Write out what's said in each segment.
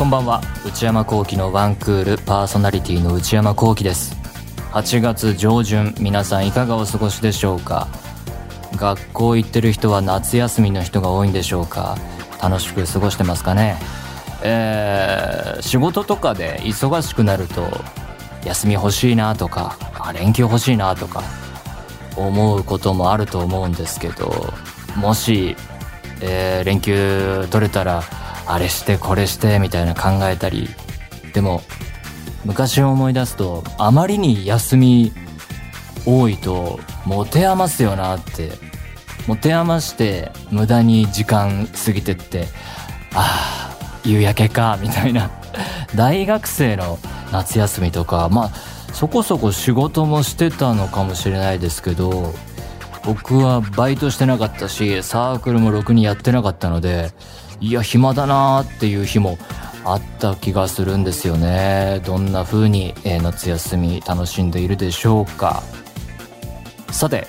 こんばんは、内山昂輝のワンクールパーソナリティの内山昂輝です。8月上旬、皆さんいかがお過ごしでしょうか。学校行ってる人は夏休みの人が多いんでしょうか。楽しく過ごしてますかね。仕事とかで忙しくなると休み欲しいなとか連休欲しいなとか思うこともあると思うんですけど、もし、連休取れたらあれしてこれしてみたいな考えたり、でも昔を思い出すとあまりに休み多いと持て余すよなって、持て余して無駄に時間過ぎてって、ああ夕焼けかみたいな大学生の夏休みとか、そこそこ仕事もしてたのかもしれないですけど、僕はバイトしてなかったしサークルもろくにやってなかったので、いや暇だなーっていう日もあった気がするんですよね。どんな風に夏休み楽しんでいるでしょうか。さて、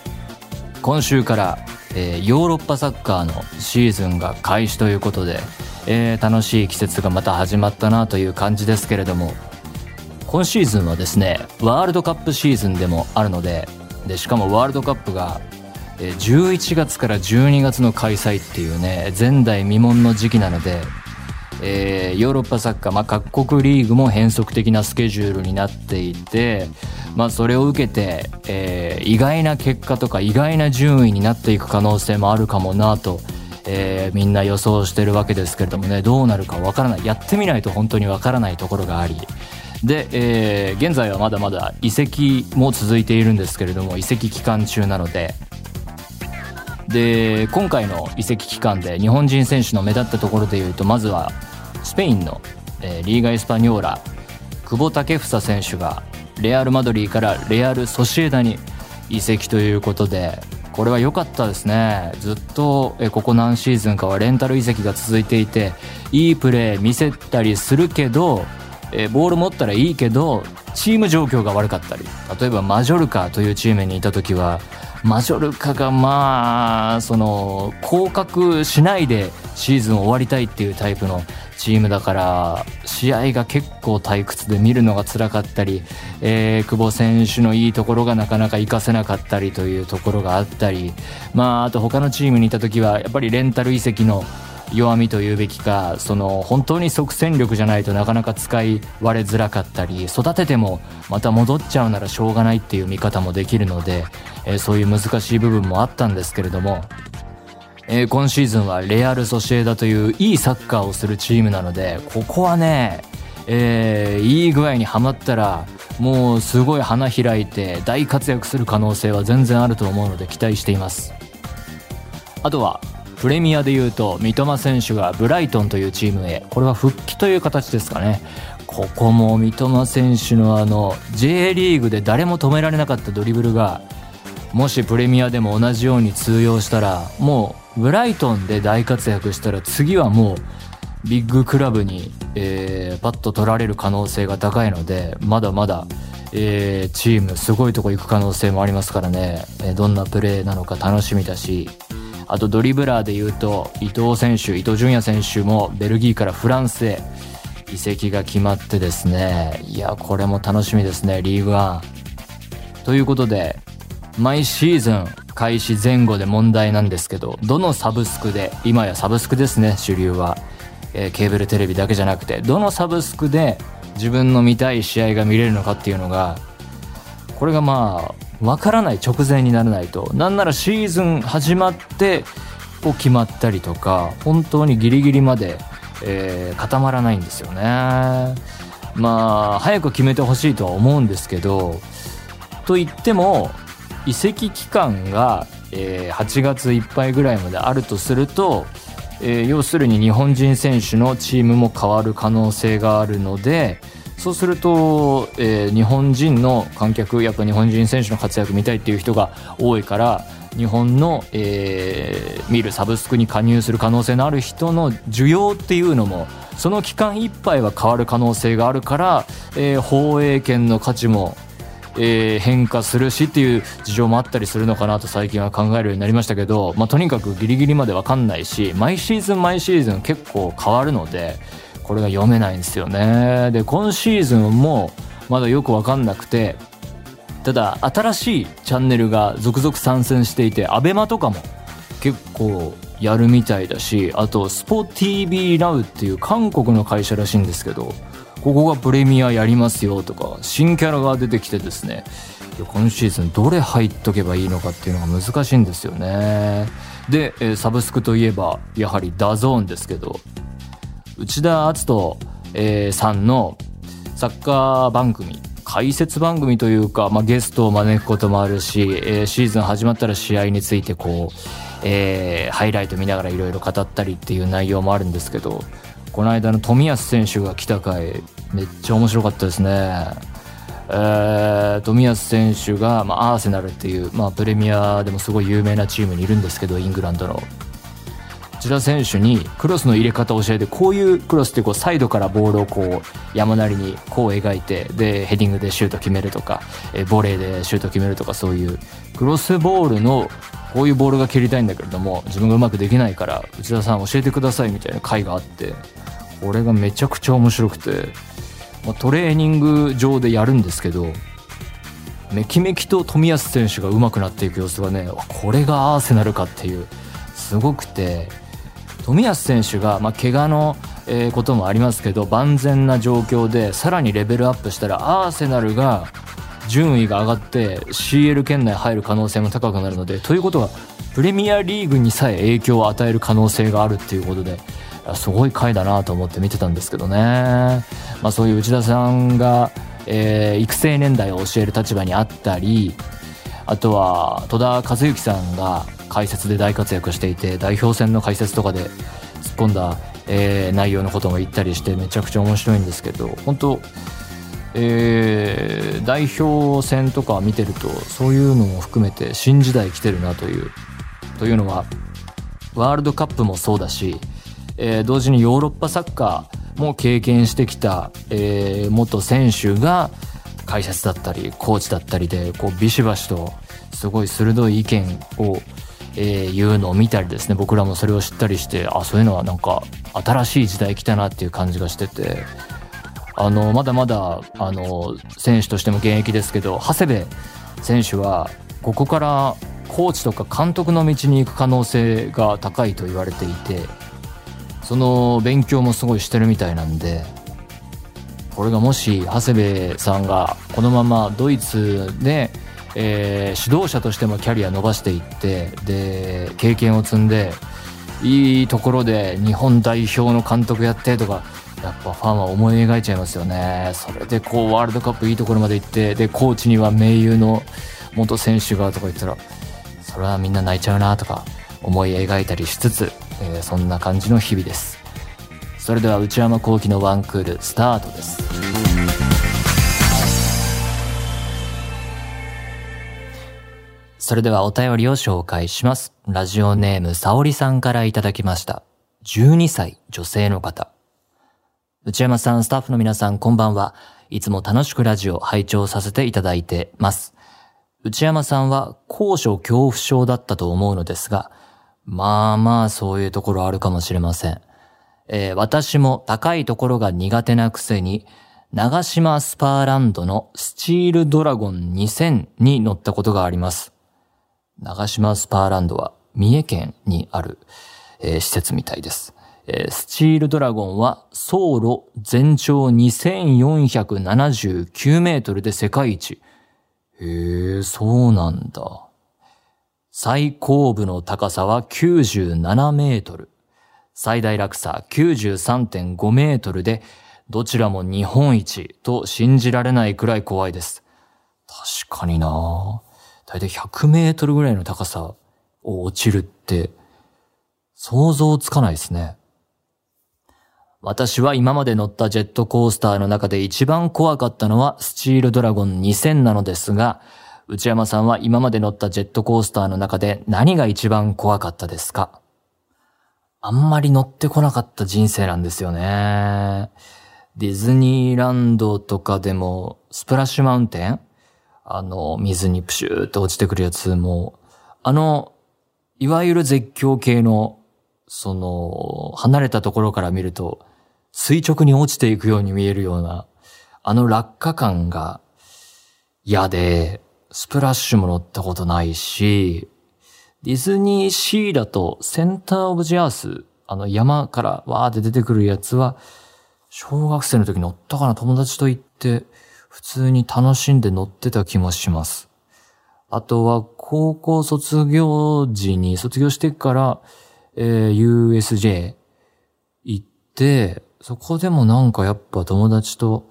今週からヨーロッパサッカーのシーズンが開始ということで、楽しい季節がまた始まったなという感じですけれども、今シーズンはですね、ワールドカップシーズンでもあるので、しかもワールドカップが11月から12月の開催っていうね、前代未聞の時期なので、ヨーロッパサッカー、各国リーグも変則的なスケジュールになっていて、それを受けて、意外な結果とか意外な順位になっていく可能性もあるかもなと、みんな予想してるわけですけれどもね、どうなるかわからない、やってみないと本当にわからないところがありで、現在はまだまだ移籍も続いているんですけれども、移籍期間中なので、今回の移籍期間で日本人選手の目立ったところでいうと、まずはスペインの、リーガ・エスパニョーラ、久保建英選手がレアル・マドリーからレアル・ソシエダに移籍ということで、これは良かったですね。ずっと、ここ何シーズンかはレンタル移籍が続いていて、いいプレー見せたりするけど、ボール持ったらいいけどチーム状況が悪かったり、例えばマジョルカというチームにいた時はマジョルカが降格しないでシーズンを終わりたいっていうタイプのチームだから、試合が結構退屈で見るのが辛かったり、久保選手のいいところがなかなか活かせなかったりというところがあったり、あと他のチームにいた時はやっぱりレンタル移籍の弱みというべきか、本当に即戦力じゃないとなかなか使い割れづらかったり、育ててもまた戻っちゃうならしょうがないっていう見方もできるので、そういう難しい部分もあったんですけれども、今シーズンはレアル・ソシエダといういいサッカーをするチームなので、ここはね、いい具合にハマったらもうすごい花開いて大活躍する可能性は全然あると思うので期待しています。あとはプレミアでいうと三笘選手がブライトンというチームへ、これは復帰という形ですかね。ここも三笘選手のJ リーグで誰も止められなかったドリブルが、もしプレミアでも同じように通用したら、もうブライトンで大活躍したら次はもうビッグクラブに、パッと取られる可能性が高いので、まだまだ、チームすごいとこ行く可能性もありますからね、どんなプレーなのか楽しみだし、あとドリブラーでいうと伊東純也選手もベルギーからフランスへ移籍が決まってですね、いやこれも楽しみですね、リーグワンということで。毎シーズン開始前後で問題なんですけど、どのサブスクで、今やサブスクですね主流は、ケーブルテレビだけじゃなくて、どのサブスクで自分の見たい試合が見れるのかっていうのが、これがわからない、直前にならないと、なんならシーズン始まって決まったりとか、本当にギリギリまで、固まらないんですよね。早く決めてほしいとは思うんですけど、と言っても移籍期間が、8月いっぱいぐらいまであるとすると、要するに日本人選手のチームも変わる可能性があるので、そうすると、日本人の観客、やっぱ日本人選手の活躍見たいっていう人が多いから、日本の、見るサブスクに加入する可能性のある人の需要っていうのもその期間いっぱいは変わる可能性があるから、放映権の価値も、変化するしっていう事情もあったりするのかなと最近は考えるようになりましたけど、とにかくギリギリまで分かんないし、毎シーズン結構変わるので、これが読めないんですよね。で今シーズンもまだよく分かんなくて、ただ新しいチャンネルが続々参戦していて、アベマとかも結構やるみたいだし、あとスポ TV ラウっていう韓国の会社らしいんですけど、ここがプレミアやりますよとか新キャラが出てきてですね、今シーズンどれ入っとけばいいのかっていうのが難しいんですよね。でサブスクといえばやはりDAZNですけど、内田篤人、さんのサッカー番組、解説番組というか、ゲストを招くこともあるし、シーズン始まったら試合についてこう、ハイライト見ながらいろいろ語ったりっていう内容もあるんですけど、この間の冨安選手が来た回めっちゃ面白かったですね。冨安選手が、アーセナルっていう、プレミアでもすごい有名なチームにいるんですけど、イングランドの内田選手にクロスの入れ方を教えて、こういうクロスってこうサイドからボールをこう山なりにこう描いて、でヘディングでシュート決めるとか、ボレーでシュート決めるとか、そういうクロスボールのこういうボールが蹴りたいんだけれども自分がうまくできないから内田さん教えてくださいみたいな回があって、これがめちゃくちゃ面白くて、トレーニング上でやるんですけど、めきめきと冨安選手が上手くなっていく様子がね、これがアーセナルかっていうすごくて、冨安選手が、怪我のこともありますけど万全な状況でさらにレベルアップしたら、アーセナルが順位が上がって CL 圏内入る可能性も高くなるので、ということはプレミアリーグにさえ影響を与える可能性があるっていうことで、すごい回だなと思って見てたんですけどね。そういう内田さんが、育成年代を教える立場にあったり、あとは戸田和幸さんが解説で大活躍していて、代表戦の解説とかで突っ込んだ、内容のことも言ったりしてめちゃくちゃ面白いんですけど、本当、代表戦とか見てるとそういうのも含めて新時代来てるなというのは、ワールドカップもそうだし、同時にヨーロッパサッカーも経験してきた、元選手が解説だったりコーチだったりでこうビシバシとすごい鋭い意見を言うのを見たりですね、僕らもそれを知ったりして、そういうのはなんか新しい時代来たなっていう感じがしてて、まだまだ選手としても現役ですけど、長谷部選手はここからコーチとか監督の道に行く可能性が高いと言われていて、その勉強もすごいしてるみたいなんで、これがもし長谷部さんがこのままドイツで指導者としてもキャリア伸ばしていって、で経験を積んでいいところで日本代表の監督やってとか、やっぱファンは思い描いちゃいますよね。それでこうワールドカップいいところまで行って、でコーチには盟友の元選手がとか言ったら、それはみんな泣いちゃうなとか思い描いたりしつつ、そんな感じの日々です。それでは内山昂輝のワンクールスタートです。それではお便りを紹介します。ラジオネームさおりさんからいただきました。12歳女性の方。内山さん、スタッフの皆さん、こんばんは。いつも楽しくラジオ拝聴させていただいてます。内山さんは高所恐怖症だったと思うのですが、そういうところあるかもしれません。私も高いところが苦手なくせに、長島スパーランドのスチールドラゴン2000に乗ったことがあります。長島スパーランドは三重県にある、施設みたいです。スチールドラゴンは走路全長2479メートルで世界一。そうなんだ。最後部の高さは97メートル。最大落差 93.5 メートルで、どちらも日本一と信じられないくらい怖いです。確かになぁ。大体100メートルぐらいの高さを落ちるって想像つかないですね。私は今まで乗ったジェットコースターの中で一番怖かったのはスチールドラゴン2000なのですが、内山さんは今まで乗ったジェットコースターの中で何が一番怖かったですか？あんまり乗ってこなかった人生なんですよね。ディズニーランドとかでもスプラッシュマウンテン、水にプシューって落ちてくるやつも、いわゆる絶叫系の、離れたところから見ると、垂直に落ちていくように見えるような、あの落下感が嫌で、スプラッシュも乗ったことないし、ディズニーシーだとセンターオブジアース、あの山からわーって出てくるやつは、小学生の時乗ったかな、友達と行って、普通に楽しんで乗ってた気もします。あとは高校卒業時に、卒業してから、USJ 行って、そこでもなんかやっぱ友達と、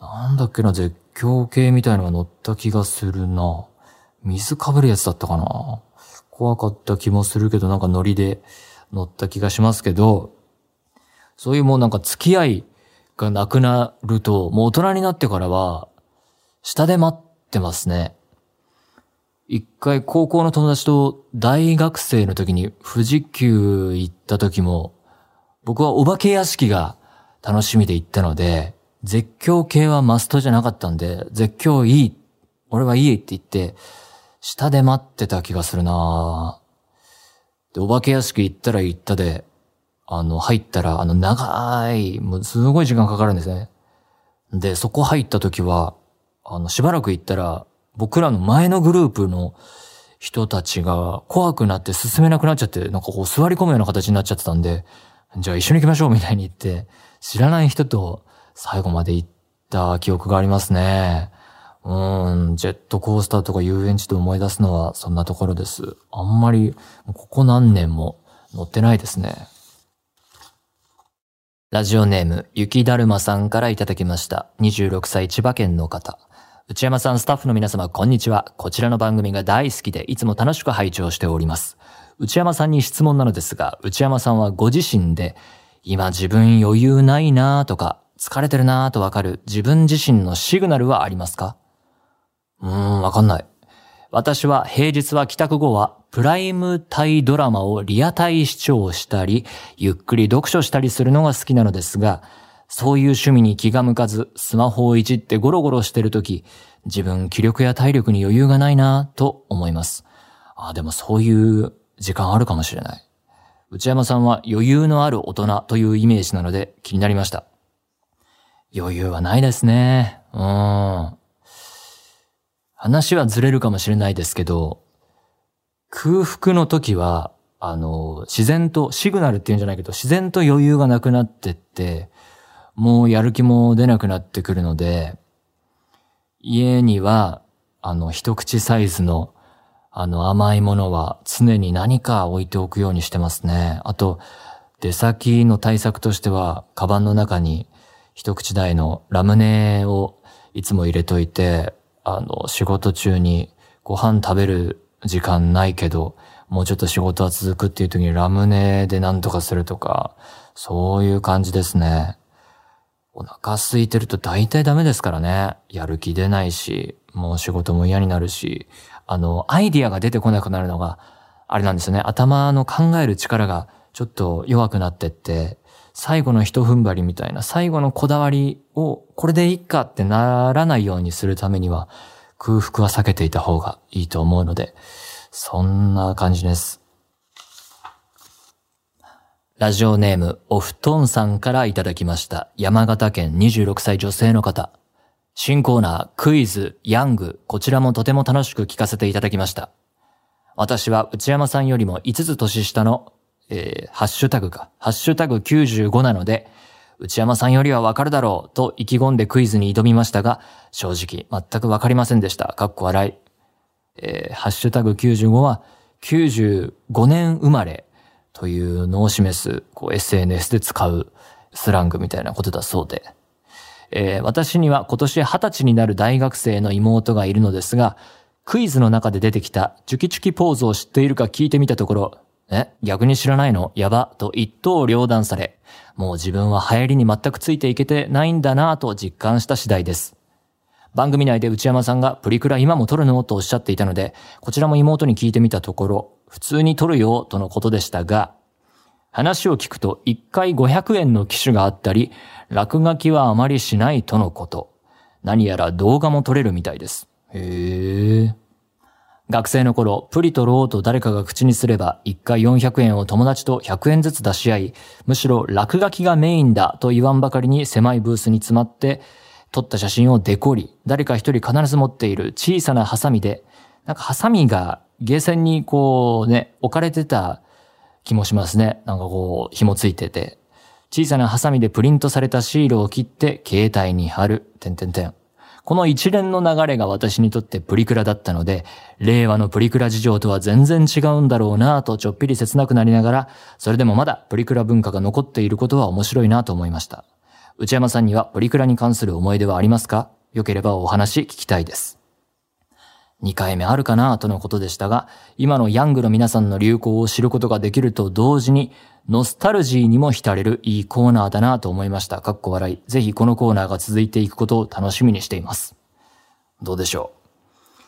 なんだっけな、絶叫系みたいなのが乗った気がするな。水かぶるやつだったかな。怖かった気もするけど、なんかノリで乗った気がしますけど、そういうもうなんか付き合いがなくなると、もう大人になってからは、下で待ってますね。一回高校の友達と大学生の時に富士急行った時も、僕はお化け屋敷が楽しみで行ったので、絶叫系はマストじゃなかったんで、絶叫いい、俺はいいって言って、下で待ってた気がするなぁ。で、お化け屋敷行ったら行ったで、入ったら、長い、もうすごい時間かかるんですね。で、そこ入った時は、しばらく行ったら、僕らの前のグループの人たちが怖くなって進めなくなっちゃって、なんかこう座り込むような形になっちゃってたんで、じゃあ一緒に行きましょうみたいに言って、知らない人と最後まで行った記憶がありますね。ジェットコースターとか遊園地と思い出すのはそんなところです。あんまり、ここ何年も乗ってないですね。ラジオネーム、雪だるまさんからいただきました。26歳千葉県の方。内山さん、スタッフの皆様、こんにちは。こちらの番組が大好きで、いつも楽しく拝聴しております。内山さんに質問なのですが、内山さんはご自身で、今自分余裕ないなぁとか、疲れてるなぁとわかる自分自身のシグナルはありますか？わかんない。私は平日は帰宅後はプライム帯ドラマをリアタイ視聴したり、ゆっくり読書したりするのが好きなのですが、そういう趣味に気が向かず、スマホをいじってゴロゴロしてるとき、自分気力や体力に余裕がないなぁと思います。あ、でもそういう時間あるかもしれない。内山さんは余裕のある大人というイメージなので気になりました。余裕はないですね。話はずれるかもしれないですけど、空腹の時は、自然と、シグナルっていうんじゃないけど、自然と余裕がなくなってって、もうやる気も出なくなってくるので、家には、一口サイズの、甘いものは常に何か置いておくようにしてますね。あと、出先の対策としては、カバンの中に一口大のラムネをいつも入れといて、仕事中にご飯食べる時間ないけど、もうちょっと仕事は続くっていう時にラムネで何とかするとか、そういう感じですね。お腹空いてると大体ダメですからね。やる気出ないし、もう仕事も嫌になるし、アイディアが出てこなくなるのが、あれなんですよね。頭の考える力がちょっと弱くなってって、最後の一踏ん張りみたいな、最後のこだわりをこれでいいかってならないようにするためには、空腹は避けていた方がいいと思うので、そんな感じです。ラジオネーム、お布団さんからいただきました。山形県26歳女性の方。新コーナー、クイズ、ヤング、こちらもとても楽しく聞かせていただきました。私は内山さんよりも5つ年下の、ハッシュタグ95なので、内山さんよりはわかるだろうと意気込んでクイズに挑みましたが、正直全くわかりませんでした。かっこ笑い。ハッシュタグ95は95年生まれというのを示す、こう SNS で使うスラングみたいなことだそうで。私には今年20歳になる大学生の妹がいるのですが、クイズの中で出てきたチュキチュキポーズを知っているか聞いてみたところ、逆に知らないのやばと一刀両断され、もう自分は流行りに全くついていけてないんだなぁと実感した次第です。番組内で内山さんがプリクラ今も撮るのとおっしゃっていたので、こちらも妹に聞いてみたところ、普通に撮るよとのことでしたが、話を聞くと1回500円の機種があったり、落書きはあまりしないとのこと。何やら動画も撮れるみたいです。へー。学生の頃、プリとローと誰かが口にすれば、一回400円を友達と100円ずつ出し合い、むしろ落書きがメインだと言わんばかりに狭いブースに詰まって、撮った写真をデコり、誰か一人必ず持っている小さなハサミで、なんかハサミがゲーセンにこうね、置かれてた気もしますね。なんかこう、紐ついてて。小さなハサミでプリントされたシールを切って、携帯に貼る。この一連の流れが私にとってプリクラだったので、令和のプリクラ事情とは全然違うんだろうなぁとちょっぴり切なくなりながら、それでもまだプリクラ文化が残っていることは面白いなと思いました。内山さんにはプリクラに関する思い出はありますか？よければお話聞きたいです。2回目あるかなぁとのことでしたが、今のヤングの皆さんの流行を知ることができると同時に、ノスタルジーにも浸れるいいコーナーだなと思いました。ぜひこのコーナーが続いていくことを楽しみにしています。どうでしょう。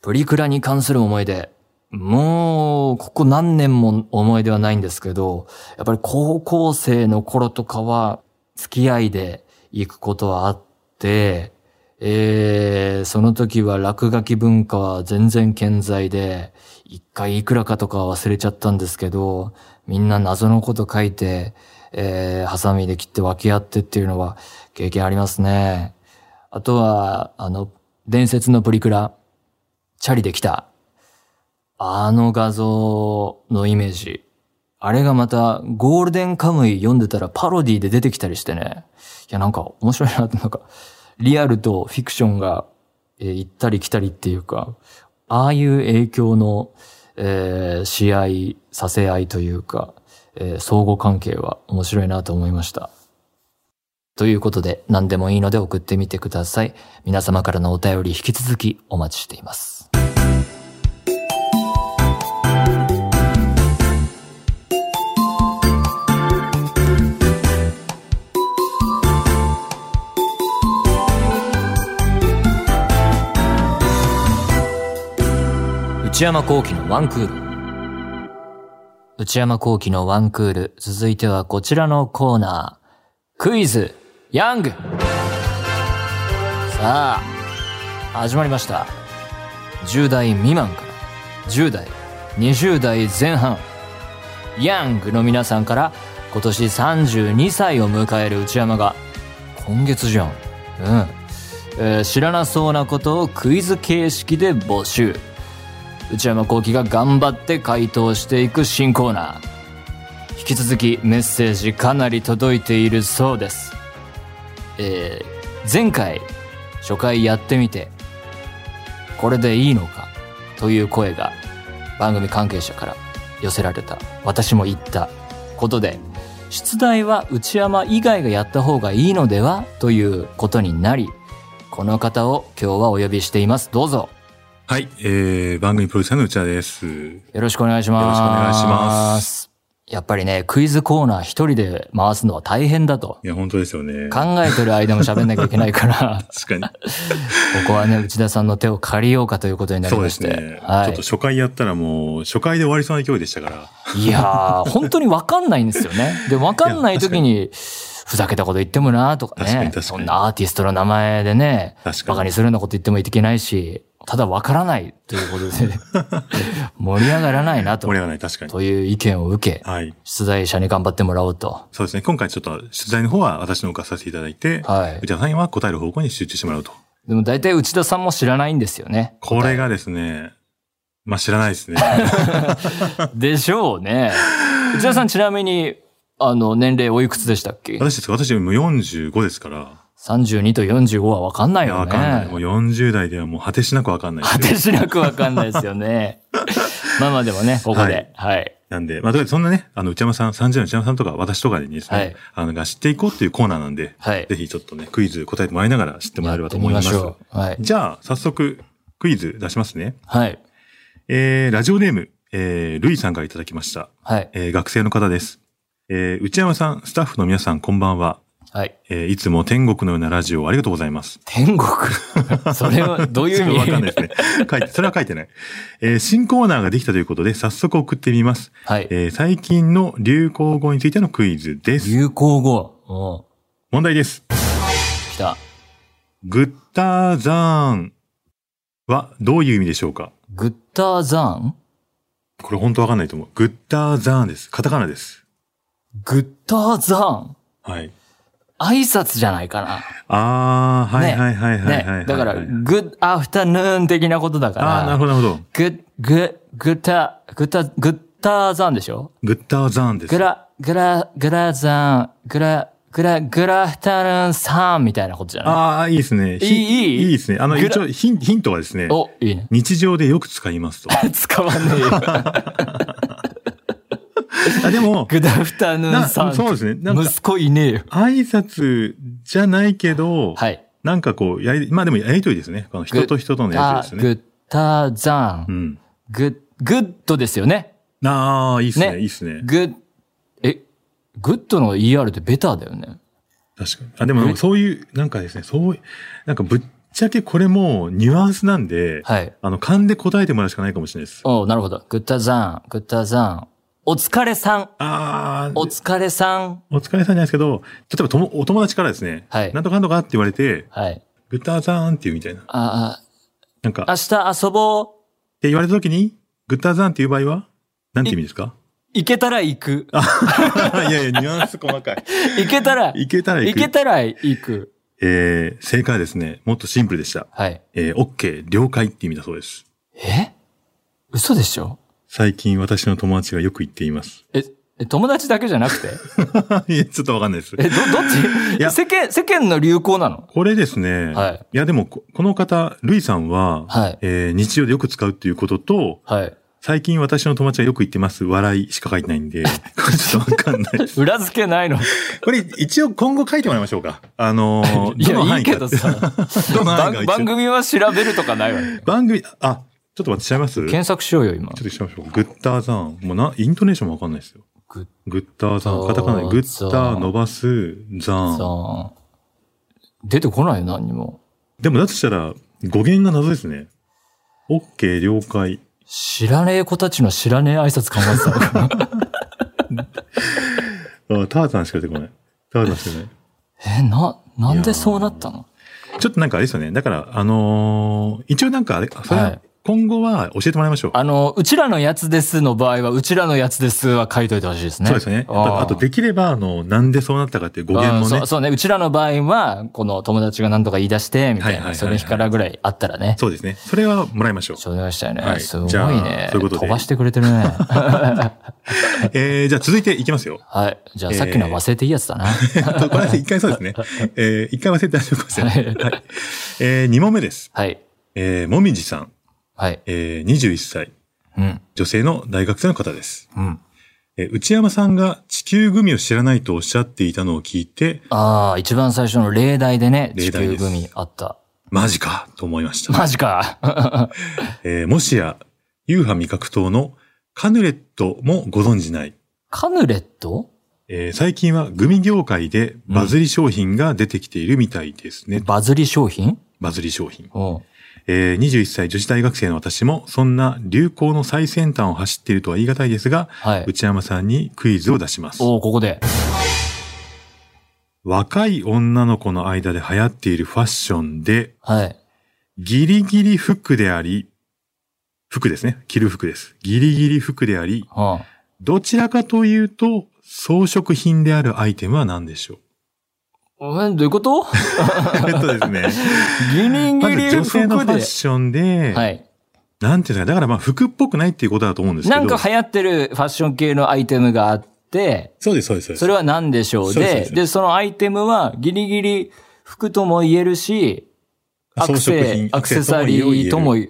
プリクラに関する思い出。もう、ここ何年も思い出はないんですけど、やっぱり高校生の頃とかは付き合いで行くことはあって、その時は落書き文化は全然健在で、一回いくらかとか忘れちゃったんですけど、みんな謎のこと書いて、ハサミで切って分け合ってっていうのは経験ありますね。あとは、伝説のプリクラ、チャリで来た。あの画像のイメージ。あれがまた、ゴールデンカムイ読んでたらパロディで出てきたりしてね。いや、なんか面白いなって、なんか、リアルとフィクションが、行ったり来たりっていうか、ああいう影響の、試合、させ合いというか、相互関係は面白いなと思いました。ということで、何でもいいので送ってみてください。皆様からのお便り引き続きお待ちしています。内山昂輝のワンクール。内山昂輝のワンクール。続いてはこちらのコーナー。クイズ、ヤング。さあ、始まりました。10代未満から、10代、20代前半。ヤングの皆さんから、今年32歳を迎える内山が、今月じゃん。知らなそうなことをクイズ形式で募集。内山昂輝が頑張って回答していく新コーナー。引き続きメッセージかなり届いているそうです。前回初回やってみてこれでいいのかという声が番組関係者から寄せられた。私も言ったことで出題は内山以外がやった方がいいのではということになり、この方を今日はお呼びしています。どうぞ。はい、番組プロデューサーの内山です。よろしくお願いします。よろしくお願いします。やっぱりね、クイズコーナー一人で回すのは大変だと。いや、本当ですよね。考えてる間も喋んなきゃいけないから。確かに。ここはね、内田さんの手を借りようかということになりまして。そうですね。はい、ちょっと初回やったらもう、初回で終わりそうな勢いでしたから。いやー、本当にわかんないんですよね。で、わかんない時に、ふざけたこと言ってもなーとかね。そんなアーティストの名前でね、バカにするようなこと言ってもいけないし。ただ分からないということで盛り上がらないなと盛り上がらない確かにという意見を受け、はい、出題者に頑張ってもらおうと。そうですね。今回ちょっと出題の方は私の方からさせていただいて、はい、内田さんは答える方向に集中してもらうと。でも大体内田さんも知らないんですよね。これがですね、まあ知らないですね。でしょうね。内田さんちなみに年齢おいくつでしたっけ？私ですか？私もう45ですから。32と45は分かんないよね。分かんない。もう40代ではもう果てしなく分かんない。果てしなく分かんないですよね。まあまあでもね、ここで。はい。はい、なんで、まあそんなね、内山さん、30代の内山さんとか私とかにですね、はい、が知っていこうっていうコーナーなんで、はい、ぜひちょっとね、クイズ答えてもらいながら知ってもらえればと思います。はい。じゃあ、早速、クイズ出しますね。はい。ラジオネーム、ルイさんからいただきました。はい。学生の方です。内山さん、スタッフの皆さん、こんばんは。はい。いつも天国のようなラジオありがとうございます。天国それはどういう意味？わかんないですね。それは書いてない。新コーナーができたということで、早速送ってみます。はい。最近の流行語についてのクイズです。流行語。問題です。来た。グッダーザーンはどういう意味でしょうか？グッターザーン、これ本当わかんないと思う。グッターザーンです。カタカナです。グッターザーン、はい。挨拶じゃないかな。ああ、はい、ね、はいはいはいはい。ね、だから、グッアフタヌーン的なことだから。ああ、なるほどなるほど。グッターザーンでしょ？グッターザーンです。グラフタヌーンさんみたいなことじゃない？ああ、いいですね。いいですね。一応ヒントはですね。お、いいね。日常でよく使いますと。使わねえよ。あ、でも、グダフタヌーンさん。そうですね。なんか息子いねえよ。挨拶じゃないけど、はい。なんかこう、まあでもやりとりですね。この人と人とのやりとりですね。グッターザーン。うん。グッドですよね。ああ、いいですね。いいですね。グッドの ER ってベターだよね。確かに。あ、でもそういう、なんかですね、そういう、なんかぶっちゃけこれもニュアンスなんで、はい。勘で答えてもらうしかないかもしれないです。お、なるほど。グッターザーン、グッターザーン。お疲れさん。ああ。お疲れさん。お疲れさんじゃないですけど、例えばお友達からですね。はい。なんとかなんとかって言われて。はい。グッターザーンっていうみたいな。ああ。なんか。明日遊ぼう。って言われた時に、グッターザーンっていう場合は、なんて意味ですか？行けたら行く。いやいや、ニュアンス細かい。行けたら行く。正解はですね、もっとシンプルでした。はい。OK、了解って意味だそうです。え？嘘でしょ？最近私の友達がよく言っています。友達だけじゃなくて？いや、ちょっとわかんないです。どっち？いや、世間の流行なの？これですね。はい。いや、でも、この方、ルイさんは、はい。日常でよく使うっていうことと、はい。最近私の友達がよく言ってます。笑いしか書いてないんで、これちょっとわかんないです。裏付けないの？これ一応今後書いてもらいましょうか。いや、いいけどさ、番組は調べるとかないわね。番組、あ、ちょっと待って、しちゃいます？検索しようよ、今。ちょっとしちゃいましょう。グッターザーン。もうイントネーションもわかんないですよ。グッターザーン。カタカナでグッター伸ばす、ザーン。出てこないよ、何にも。でもだとしたら、語源が謎ですね。OK、了解。知らねえ子たちの知らねえ挨拶考えてたのかな。ターザンしか出てこない。ターザンしかない。なんでそうなったの？ちょっとなんかあれですよね。だから、一応なんかあれ、それは今後は教えてもらいましょう。うちらのやつですの場合は、うちらのやつですは書いといてほしいですね。そうですね。あとできれば、なんでそうなったかっていう語源もね。そうね。うちらの場合は、この友達が何とか言い出して、みたいな、はい、その日からぐらいあったらね。そうですね。それはもらいましょう。そうでしたよね。はい、すごいね。そういうことで飛ばしてくれてるね。じゃあ続いていきますよ。はい。じゃあさっきの忘れていいやつだな。これ一回そうですね。一回忘れて大丈夫ですね。はい。二問目です。はい。もみじさん。はい。21歳。うん。女性の大学生の方です。うん。内山さんが地球グミを知らないとおっしゃっていたのを聞いて。ああ、一番最初の例題でね、地球グミあった。マジかと思いました。マジかもしや、ユーハ味覚糖のカヌレットもご存じない。カヌレット？最近はグミ業界でバズり商品が出てきているみたいですね。うん、バズり商品。21歳女子大学生の私もそんな流行の最先端を走っているとは言い難いですが、はい、内山さんにクイズを出します。おー、ここで。若い女の子の間で流行っているファッションで、はい、ギリギリ服であり、服ですね。着る服です。ギリギリ服であり、はあ、どちらかというと装飾品であるアイテムは何でしょう？どういうこと？ですね。ギリギリ服で。女性のファッションで、はい。なんていうのか、だからまあ服っぽくないっていうことだと思うんですけど。なんか流行ってるファッション系のアイテムがあって、そうです。それは何でしょう？で、そのアイテムはギリギリ服とも言えるし、アクセサリーとも言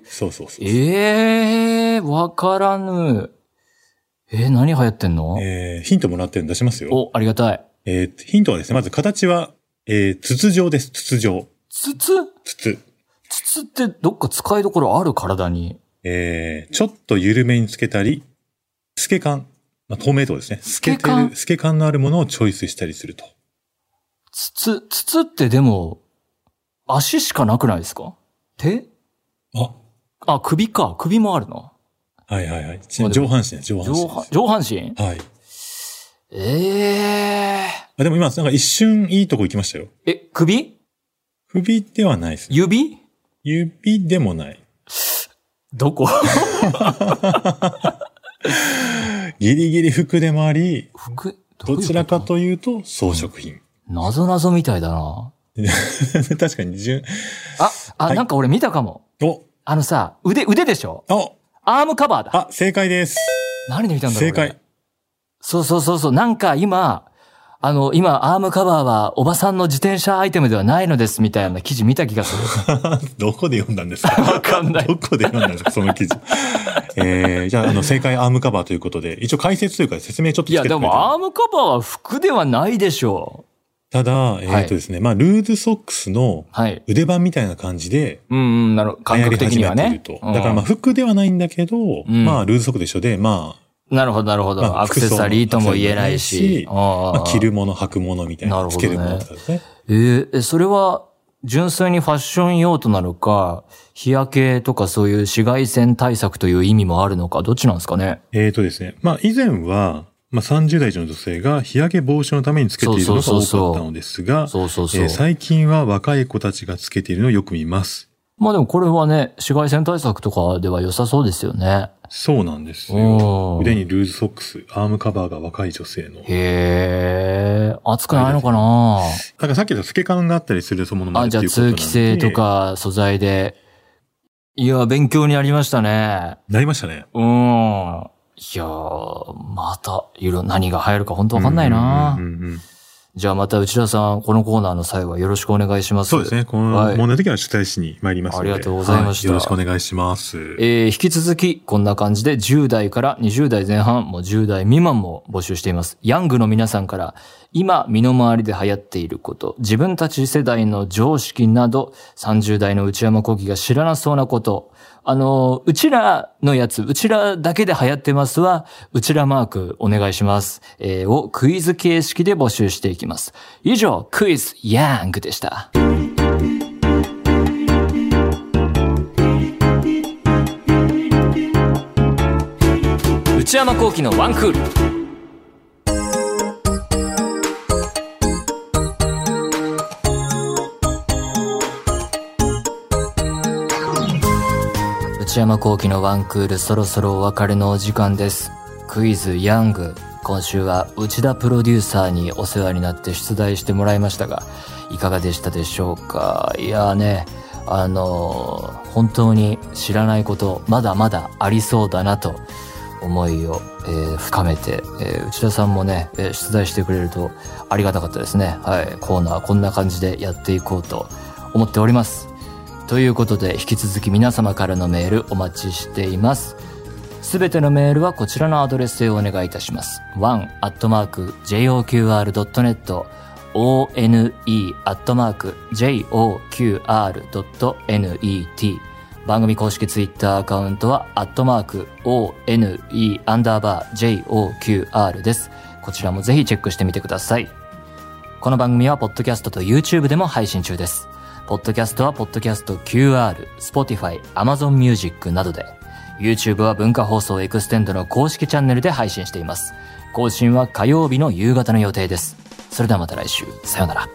える。そう。わからぬ。何流行ってんの？ヒントもらってるの出しますよ。お、ありがたい。ヒントはですね、まず形は、筒状です、筒状。筒ってどっか使いどころある体に。ちょっと緩めにつけたり、透け感。まあ、透明度ですね。透け感のあるものをチョイスしたりすると。筒ってでも、足しかなくないですか？手？あ、首か。首もあるな。はい。上半身。はい。でも今、なんか一瞬いいとこ行きましたよ。首ではないですね。指でもない。どこギリギリ服でもあり、どちらかというと装飾品。なぞなぞみたいだな。確かにはい、なんか俺見たかも。あのさ、腕でしょ？アームカバーだ。あ、正解です。何で見たんだろう。正解。そう。なんか今、今アームカバーはおばさんの自転車アイテムではないのですみたいな記事見た気がする。どこで読んだんですか？わかんない。どこで読んだんですかその記事。じゃあ、正解アームカバーということで、一応解説というか説明ちょっとつけてくれた。いや、でもアームカバーは服ではないでしょう。ただ、ですね、まあ、ルーズソックスの腕盤みたいな感じで、流行り始めていると。だから、まあ、服ではないんだけど、まあ、ルーズソックスと一緒で、まあ、なるほど。まあ、アクセサリーとも言えないし、まあ、着るもの、履くものみたいな、つけるものとかですね。それは、純粋にファッション用途なのか、日焼けとかそういう紫外線対策という意味もあるのか、どっちなんですかね？ですね、まあ、以前は、まあ、30代以上の女性が日焼け防止のためにつけているのが多かったのですが、最近は若い子たちがつけているのをよく見ます。まあでもこれはね、紫外線対策とかでは良さそうですよね。そうなんですよ。腕にルーズソックス、アームカバーが若い女性の。へー、熱くないのかな？だからさっきの透け感があったりするものもあるっていうことなんで。あ、じゃあ通気性とか素材で。いや、勉強になりましたね。なりましたね。いやー、また、何が流行るか本当わかんないな、じゃあまた内田さん、このコーナーの際はよろしくお願いします。そうですね。この問題の時は主体しに参りますので。ありがとうございました。よろしくお願いします。引き続き、こんな感じで10代から20代前半、もう10代未満も募集しています。ヤングの皆さんから、今、身の回りで流行っていること、自分たち世代の常識など、30代の内山昂輝が知らなそうなこと、うちらのやつ、うちらだけで流行ってますは、うちらマークお願いします。をクイズ形式で募集していきます。以上、クイズヤングでした。内山昂輝のワンクール。内山昂輝のワンクール、そろそろお別れのお時間です。クイズヤング、今週は内田プロデューサーにお世話になって出題してもらいましたが、いかがでしたでしょうか？いやーね、本当に知らないことまだまだありそうだなと思いを、深めて、内田さんもね、出題してくれるとありがたかったですね。はい、コーナーこんな感じでやっていこうと思っております。ということで、引き続き皆様からのメールお待ちしています。すべてのメールはこちらのアドレスへお願いいたします。one@joqr.net、one@joqr.net。番組公式ツイッターアカウントは@one_joqr です。こちらもぜひチェックしてみてください。この番組はポッドキャストと YouTube でも配信中です。ポッドキャストはポッドキャスト QR、Spotify、Amazon Music などで、YouTube は文化放送エクステンドの公式チャンネルで配信しています。更新は火曜日の夕方の予定です。それではまた来週。さようなら。